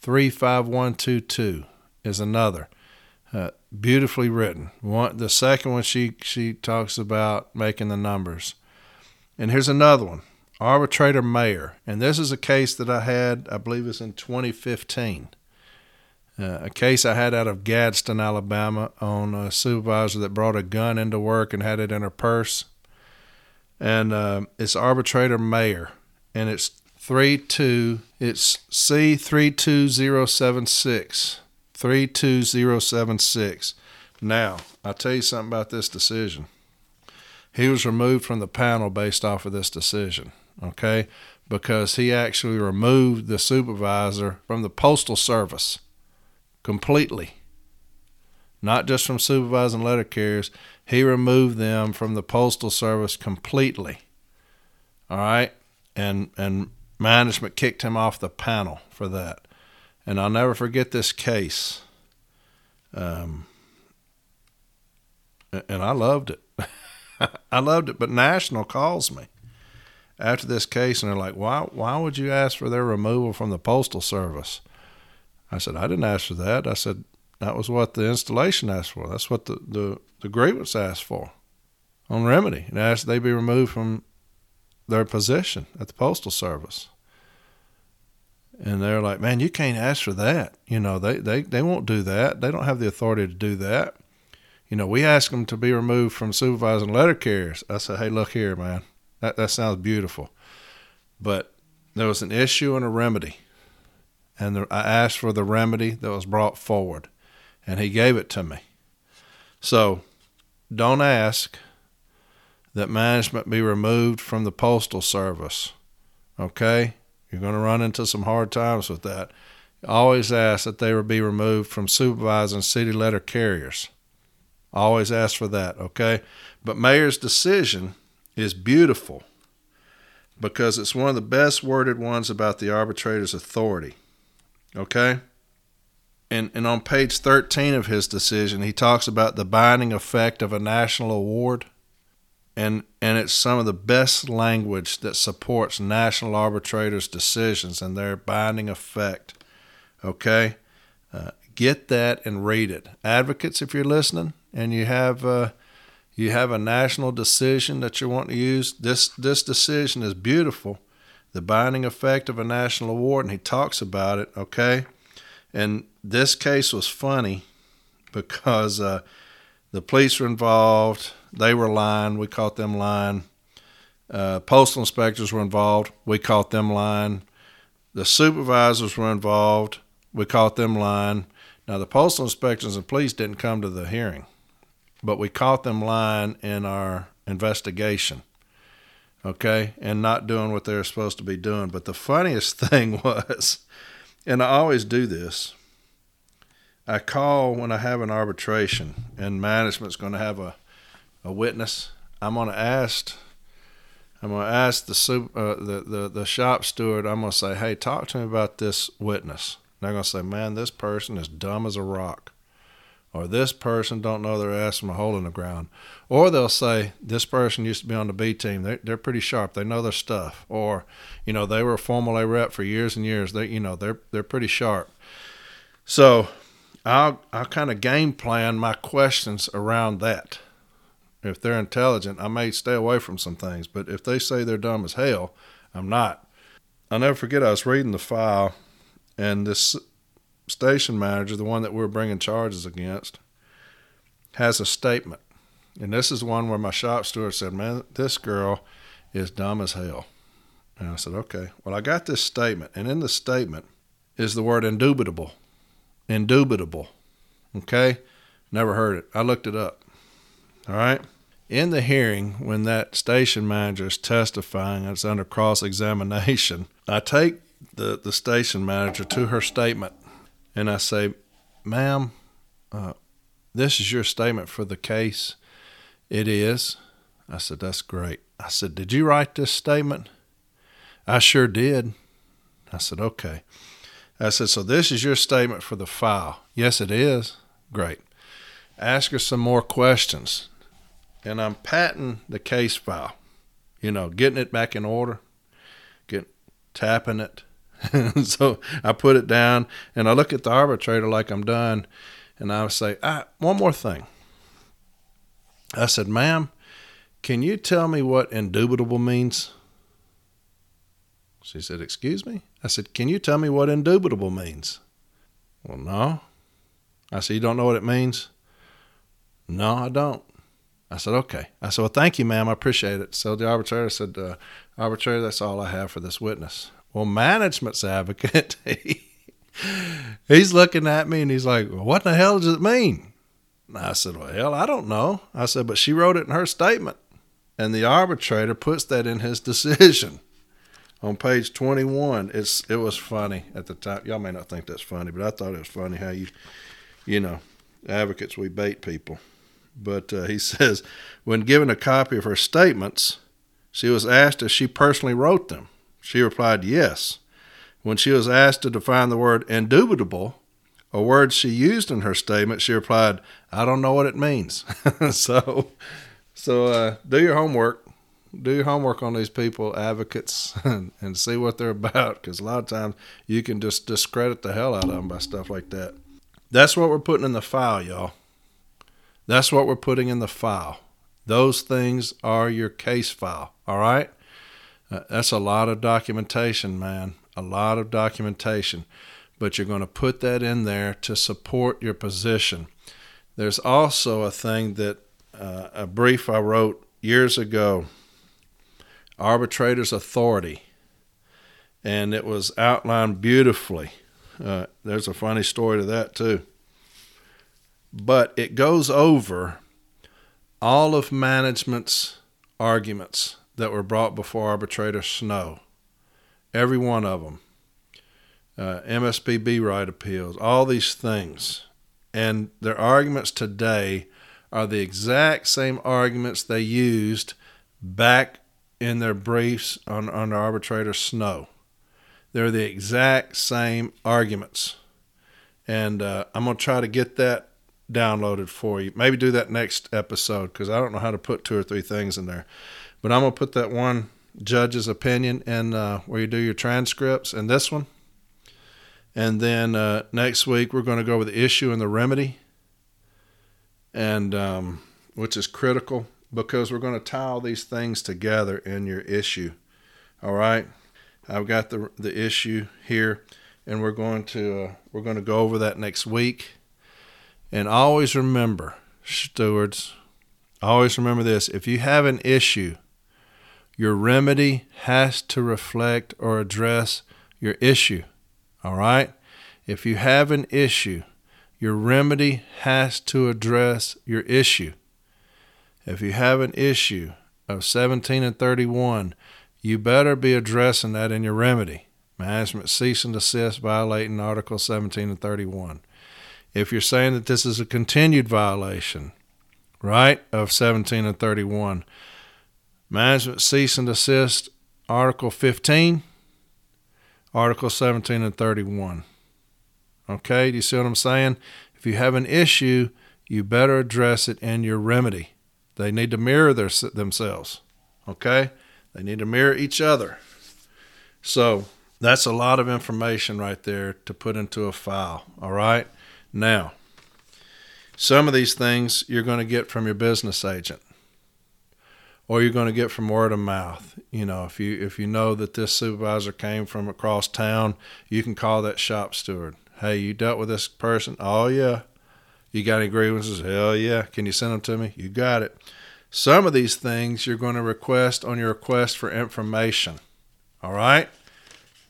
35122 is another. Beautifully written. The second one, she talks about making the numbers. And here's another one, Arbitrator Mayor. And this is a case that I had, I believe it's in 2015, a case I had out of Gadsden, Alabama, on a supervisor that brought a gun into work and had it in her purse. And it's Arbitrator Mayor, and it's C32076, 32076. Now, I'll tell you something about this decision. He was removed from the panel based off of this decision, okay? Because he actually removed the supervisor from the Postal Service completely. Not just from supervising letter carriers. He removed them from the Postal Service completely, all right? And management kicked him off the panel for that. And I'll never forget this case. And I loved it. I loved it, but National calls me after this case, and they're like, why would you ask for their removal from the Postal Service? I said, I didn't ask for that. I said, that was what the installation asked for. That's what the grievance asked for on remedy. And asked they be removed from their position at the Postal Service. And they're like, man, you can't ask for that. You know, they won't do that. They don't have the authority to do that. You know, we asked them to be removed from supervising letter carriers. I said, hey, look here, man. That sounds beautiful. But there was an issue and a remedy. And I asked for the remedy that was brought forward. And he gave it to me. So don't ask that management be removed from the Postal Service. Okay? You're going to run into some hard times with that. Always ask that they be removed from supervising city letter carriers. Always ask for that, okay? But Mayor's decision is beautiful because it's one of the best worded ones about the arbitrator's authority, okay? And on page 13 of his decision, he talks about the binding effect of a national award, and it's some of the best language that supports national arbitrators' decisions and their binding effect, okay? Get that and read it. Advocates, if you're listening, and you have a national decision that you want to use, this decision is beautiful, the binding effect of a national award, and he talks about it, okay? And this case was funny because the police were involved. They were lying. We caught them lying. Postal inspectors were involved. We caught them lying. The supervisors were involved. We caught them lying. Now, the postal inspectors and police didn't come to the hearing, but we caught them lying in our investigation, okay, and not doing what they were supposed to be doing. But the funniest thing was, and I always do this, I call when I have an arbitration and management's going to have a witness. I'm going to ask the shop steward, I'm going to say, hey, talk to me about this witness. And they're going to say, man, this person is dumb as a rock. Or this person don't know their ass from a hole in the ground. Or they'll say, this person used to be on the B team. They're pretty sharp. They know their stuff. Or, you know, they were a Formal A rep for years and years. They're pretty sharp. So I'll kind of game plan my questions around that. If they're intelligent, I may stay away from some things. But if they say they're dumb as hell, I'm not. I'll never forget, I was reading the file, and this station manager, the one that we're bringing charges against, has a statement. And this is one where my shop steward said, man, this girl is dumb as hell. And I said, okay. Well, I got this statement. And in the statement is the word indubitable. Indubitable. Okay? Never heard it. I looked it up. All right? In the hearing, when that station manager is testifying, it's under cross-examination, I take the station manager to her statement. And I say, ma'am, this is your statement for the case. It is. I said, that's great. I said, did you write this statement? I sure did. I said, okay. I said, so this is your statement for the file. Yes, it is. Great. Ask her some more questions. And I'm patting the case file, getting it back in order, tapping it. So I put it down, and I look at the arbitrator like I'm done, and I say, one more thing. I said, ma'am, can you tell me what indubitable means? She said, excuse me? I said, can you tell me what indubitable means? Well, no. I said, you don't know what it means? No, I don't. I said, okay. I said, well, thank you, ma'am. I appreciate it. So the arbitrator said, arbitrator, that's all I have for this witness. Well, management's advocate, he's looking at me and he's like, well, what the hell does it mean? And I said, well, hell, I don't know. I said, but she wrote it in her statement. And the arbitrator puts that in his decision on page 21. It was funny at the time. Y'all may not think that's funny, but I thought it was funny how advocates, we bait people. But he says, when given a copy of her statements, she was asked if she personally wrote them. She replied, yes. When she was asked to define the word indubitable, a word she used in her statement, she replied, I don't know what it means. So do your homework. Do your homework on these people, advocates, and see what they're about, because a lot of times you can just discredit the hell out of them by stuff like that. That's what we're putting in the file, y'all. That's what we're putting in the file. Those things are your case file, all right? That's a lot of documentation, man, a lot of documentation. But you're going to put that in there to support your position. There's also a thing that a brief I wrote years ago, arbitrator's authority, and it was outlined beautifully. There's a funny story to that too. but it goes over all of management's arguments that were brought before Arbitrator Snow, every one of them, MSPB right appeals, all these things. And their arguments today are the exact same arguments they used back in their briefs under Arbitrator Snow. They're the exact same arguments. And I'm going to try to get that downloaded for you. Maybe do that next episode, because I don't know how to put two or three things in there. But I'm going to put that one judge's opinion in where you do your transcripts, and this one. And then next week, we're going to go over the issue and the remedy, and which is critical, because we're going to tie all these things together in your issue. All right, I've got the issue here, and we're going to go over that next week. And always remember, stewards, always remember this: if you have an issue, your remedy has to reflect or address your issue. All right? If you have an issue, your remedy has to address your issue. If you have an issue of 17 and 31, you better be addressing that in your remedy. Management cease and desist violating Article 17 and 31. If you're saying that this is a continued violation, right, of 17 and 31, management cease and desist Article 15, Article 17 and 31. Okay, do you see what I'm saying? If you have an issue, you better address it in your remedy. They need to mirror themselves. Okay? They need to mirror each other. So that's a lot of information right there to put into a file. All right? Now, some of these things you're going to get from your business agent, or you're going to get from word of mouth. You know, if you know that this supervisor came from across town, you can call that shop steward. Hey, you dealt with this person? Oh, yeah. You got any grievances? Hell, yeah. Can you send them to me? You got it. Some of these things you're going to request on your request for information. All right?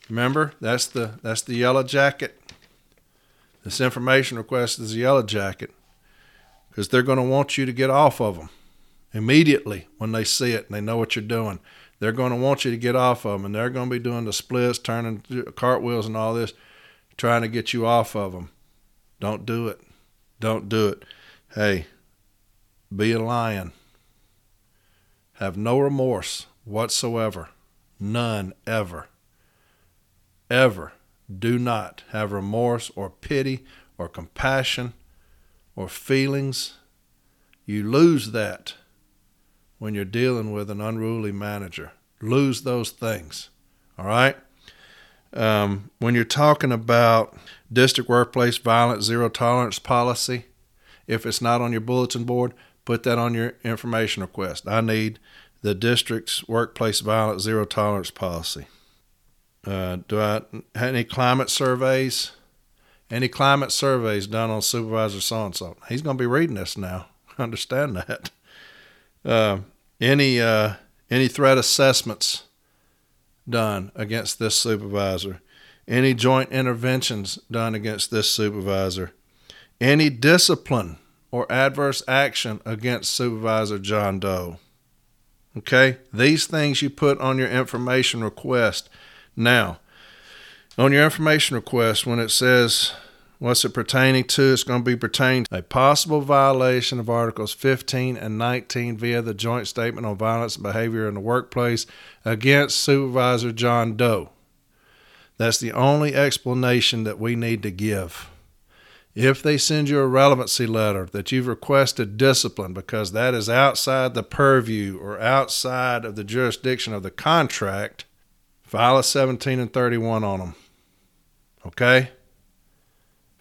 Remember, that's the yellow jacket. This information request is a yellow jacket, because they're going to want you to get off of them immediately when they see it and they know what you're doing. They're going to want you to get off of them, and they're going to be doing the splits, turning cartwheels and all this, trying to get you off of them. Don't do it. Don't do it. Hey, be a lion. Have no remorse whatsoever. None, ever. Ever. Do not have remorse or pity or compassion or feelings. You lose that when you're dealing with an unruly manager. Lose those things, all right? When you're talking about district workplace violence zero tolerance policy, if it's not on your bulletin board, put that on your information request. I need the district's workplace violence zero tolerance policy. Do I have any climate surveys? Any climate surveys done on supervisor so-and-so? He's going to be reading this now. Understand that. Any threat assessments done against this supervisor? Any joint interventions done against this supervisor? Any discipline or adverse action against Supervisor John Doe? Okay, these things you put on your information request. Now, on your information request, when it says what's it pertaining to, it's going to be pertaining to a possible violation of Articles 15 and 19 via the Joint Statement on Violence and Behavior in the Workplace against Supervisor John Doe. That's the only explanation that we need to give. If they send you a relevancy letter that you've requested discipline because that is outside the purview or outside of the jurisdiction of the contract, file a 17 and 31 on them. Okay?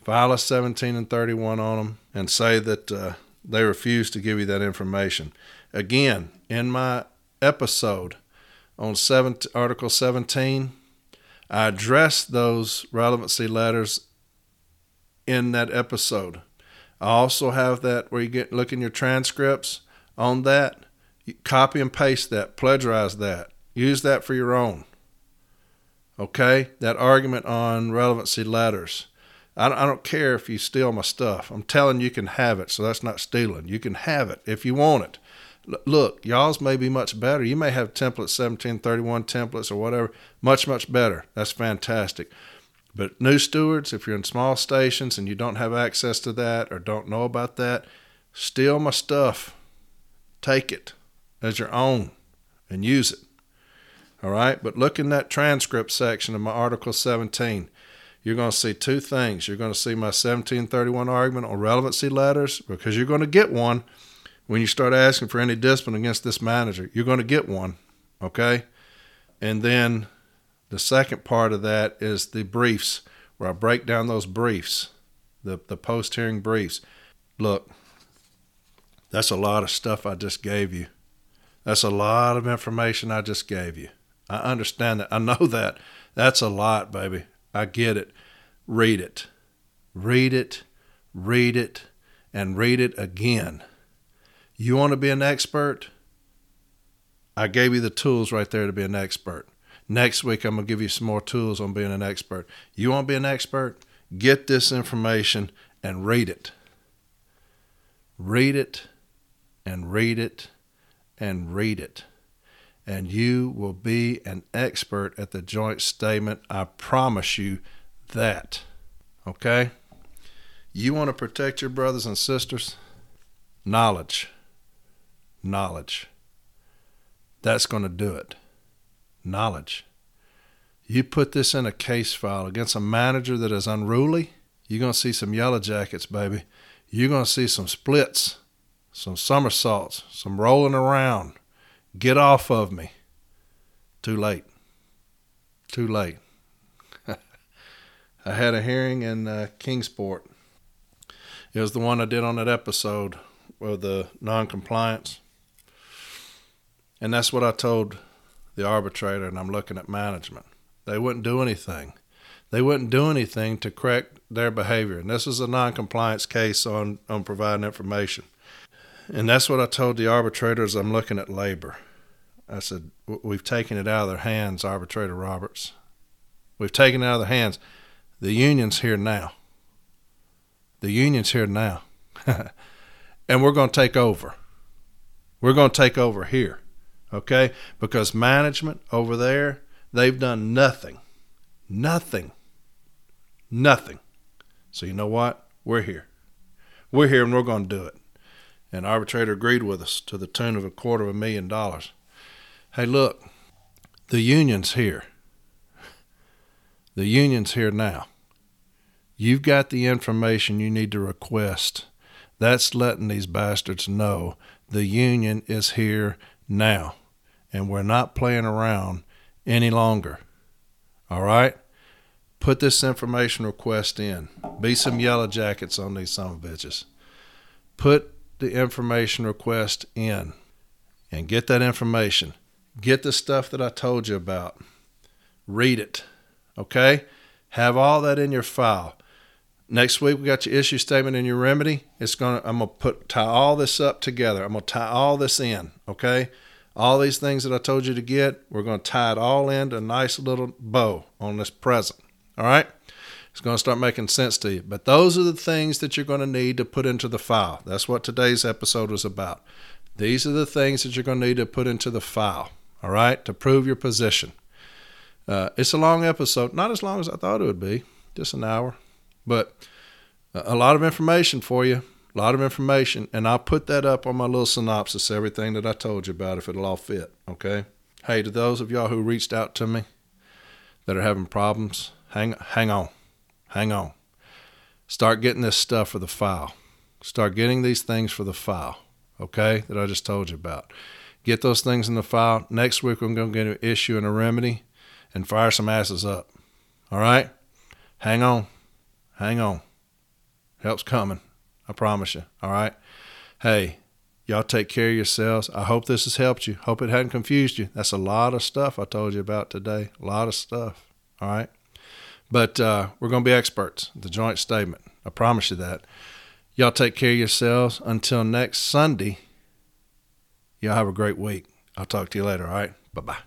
File a 17 and 31 on them and say that they refuse to give you that information. Again, in my episode on Article 17, I addressed those relevancy letters in that episode. I also have that where you look in your transcripts on that. You copy and paste that. Plagiarize that. Use that for your own. Okay? That argument on relevancy letters. I don't care if you steal my stuff. I'm telling you can have it, so that's not stealing. You can have it if you want it. Look, y'all's may be much better. You may have templates, 1731 templates or whatever, much, much better. That's fantastic. But new stewards, if you're in small stations and you don't have access to that or don't know about that, steal my stuff. Take it as your own and use it. All right? But look in that transcript section of my Article 17. You're going to see two things. You're going to see my 1731 argument on relevancy letters, because you're going to get one. When you start asking for any discipline against this manager, you're going to get one, okay? And then the second part of that is the briefs, where I break down those briefs, the post-hearing briefs. Look, that's a lot of stuff I just gave you. That's a lot of information I just gave you. I understand that. I know that. That's a lot, baby. I get it. Read it. Read it, and read it again. You want to be an expert? I gave you the tools right there to be an expert. Next week, I'm going to give you some more tools on being an expert. You want to be an expert? Get this information and read it. Read it and read it and read it. And you will be an expert at the joint statement. I promise you that. Okay? You want to protect your brothers and sisters? Knowledge. Knowledge. That's going to do it. Knowledge. You put this in a case file against a manager that is unruly, you're going to see some yellow jackets, baby. You're going to see some splits, some somersaults, some rolling around. Get off of me. Too late. Too late. I had a hearing in Kingsport. It was the one I did on that episode of the non-compliance. And that's what I told the arbitrator, and I'm looking at management. They wouldn't do anything. They wouldn't do anything to correct their behavior. And this is a non-compliance case on providing information. And that's what I told the arbitrators. I'm looking at labor. I said, we've taken it out of their hands, Arbitrator Roberts. We've taken it out of their hands. The union's here now. The union's here now. And we're going to take over. We're going to take over here. Okay? Because management over there, they've done nothing. Nothing. Nothing. So you know what? We're here. We're here and we're going to do it. And arbitrator agreed with us to the tune of $250,000. Hey, look. The union's here. The union's here now. You've got the information you need to request. That's letting these bastards know the union is here now, and we're not playing around any longer. All right? Put this information request in. Be some yellow jackets on these son of bitches. Put the information request in and get that information. Get the stuff that I told you about. Read it. Okay? Have all that in your file. Next week, we got your issue statement and your remedy. I'm gonna tie all this up together. I'm gonna tie all this in, okay? All these things that I told you to get, we're gonna tie it all into a nice little bow on this present. All right? It's gonna start making sense to you. But those are the things that you're gonna need to put into the file. That's what today's episode was about. These are the things that you're gonna need to put into the file, all right, to prove your position. It's a long episode, not as long as I thought it would be, just an hour. But a lot of information for you, a lot of information. And I'll put that up on my little synopsis, everything that I told you about, if it'll all fit, okay? Hey, to those of y'all who reached out to me that are having problems, hang on. Start getting this stuff for the file. Start getting these things for the file, okay, that I just told you about. Get those things in the file. Next week, I'm going to get an issue and a remedy and fire some asses up, all right? Hang on. Help's coming. I promise you. All right. Hey, y'all take care of yourselves. I hope this has helped you. Hope it hadn't confused you. That's a lot of stuff I told you about today. A lot of stuff. All right. But we're going to be experts. The joint statement. I promise you that. Y'all take care of yourselves. Until next Sunday, y'all have a great week. I'll talk to you later. All right. Bye-bye.